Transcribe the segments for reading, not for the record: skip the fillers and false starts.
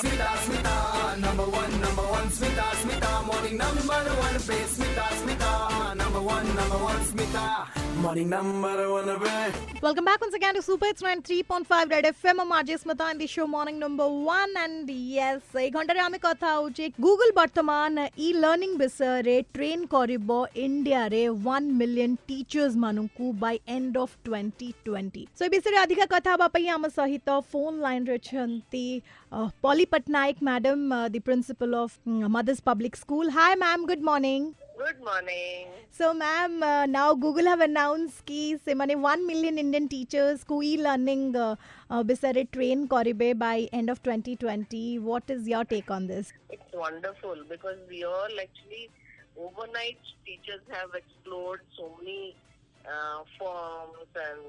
Smita Smita number one Smita Smita morning number one पे Smita Smita number one Smita morning number one पे। Welcome back once again to Super Hits 93.5 Red FM। I'm RJ Smita and the show morning number 1 and yes एक घंटा रे आमे कथा होचे Google वर्तमान e learning बिसरे ट्रेन करिबो इंडिया रे 1 मिलियन टीचर्स मानंकु बाय एंड ऑफ 2020। सो बिसरे अधिक कथा बा पई आम सहित फोन लाइन रे छंती poly Patnaik madam the principal of Mother's Public School. Hi ma'am, good morning. Good morning. So ma'am, now Google have announced कि से माने 1 million Indian teachers को e-learning बिसरे train करिबे by end of 2020. What is your take on this? It's wonderful because we all actually overnight teachers have explored so many forms and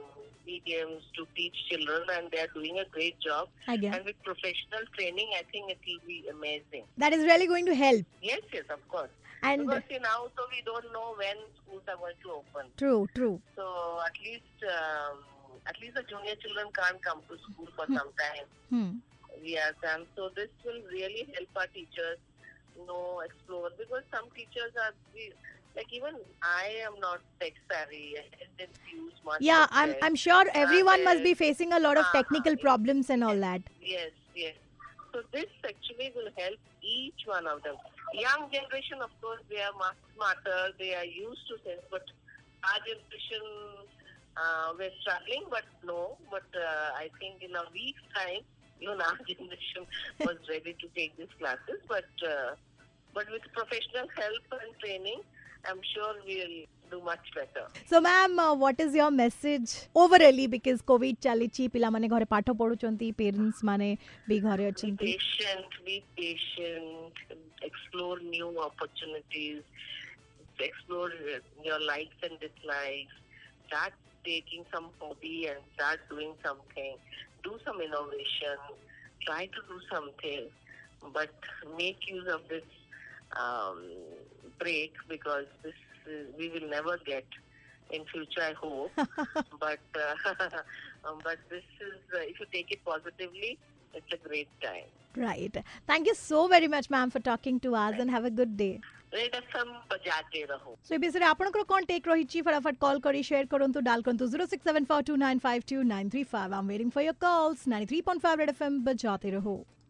mediums to teach children, and they are doing a great job. And with professional training, I think it will be amazing. That is really going to help. Yes, yes, of course. And because see, now so we don't know when schools are going to open. True, true. So at least the junior children can't come to school for some time. Yes, and so this will really help our teachers explore, because some teachers are like, even I am not tech savvy. I didn't use much. Yeah, I'm sure everyone must be facing a lot of technical problems and all that. Yes, yes. So this actually will help each one of them. Young generation, of course, they are much smarter, they are used to things, but our generation, we're struggling, but I think in a week's time, our generation was ready to take these classes, but with professional help and training, I'm sure we'll do much better. So ma'am, what is your message overally, because COVID chalichi pila mane ghare patho paduchanti, parents mane be ghare achanti. Be patient, explore new opportunities, explore your likes and dislikes, start taking some hobby and start doing something, do some innovation, try to do something, but make use of this break, because this we will never get in future, I hope. but this is, if you take it positively, it's a great time. Right. Thank you so very much, ma'am, for talking to us, and have a good day. Red FM बजाते रहो। So बिसरे आपन को कौन take रही ची, फटाफट call करी, शेयर करों तो डाल करों तो 06742952935। I'm waiting for your calls. 93.5 Red FM बजाते रहो।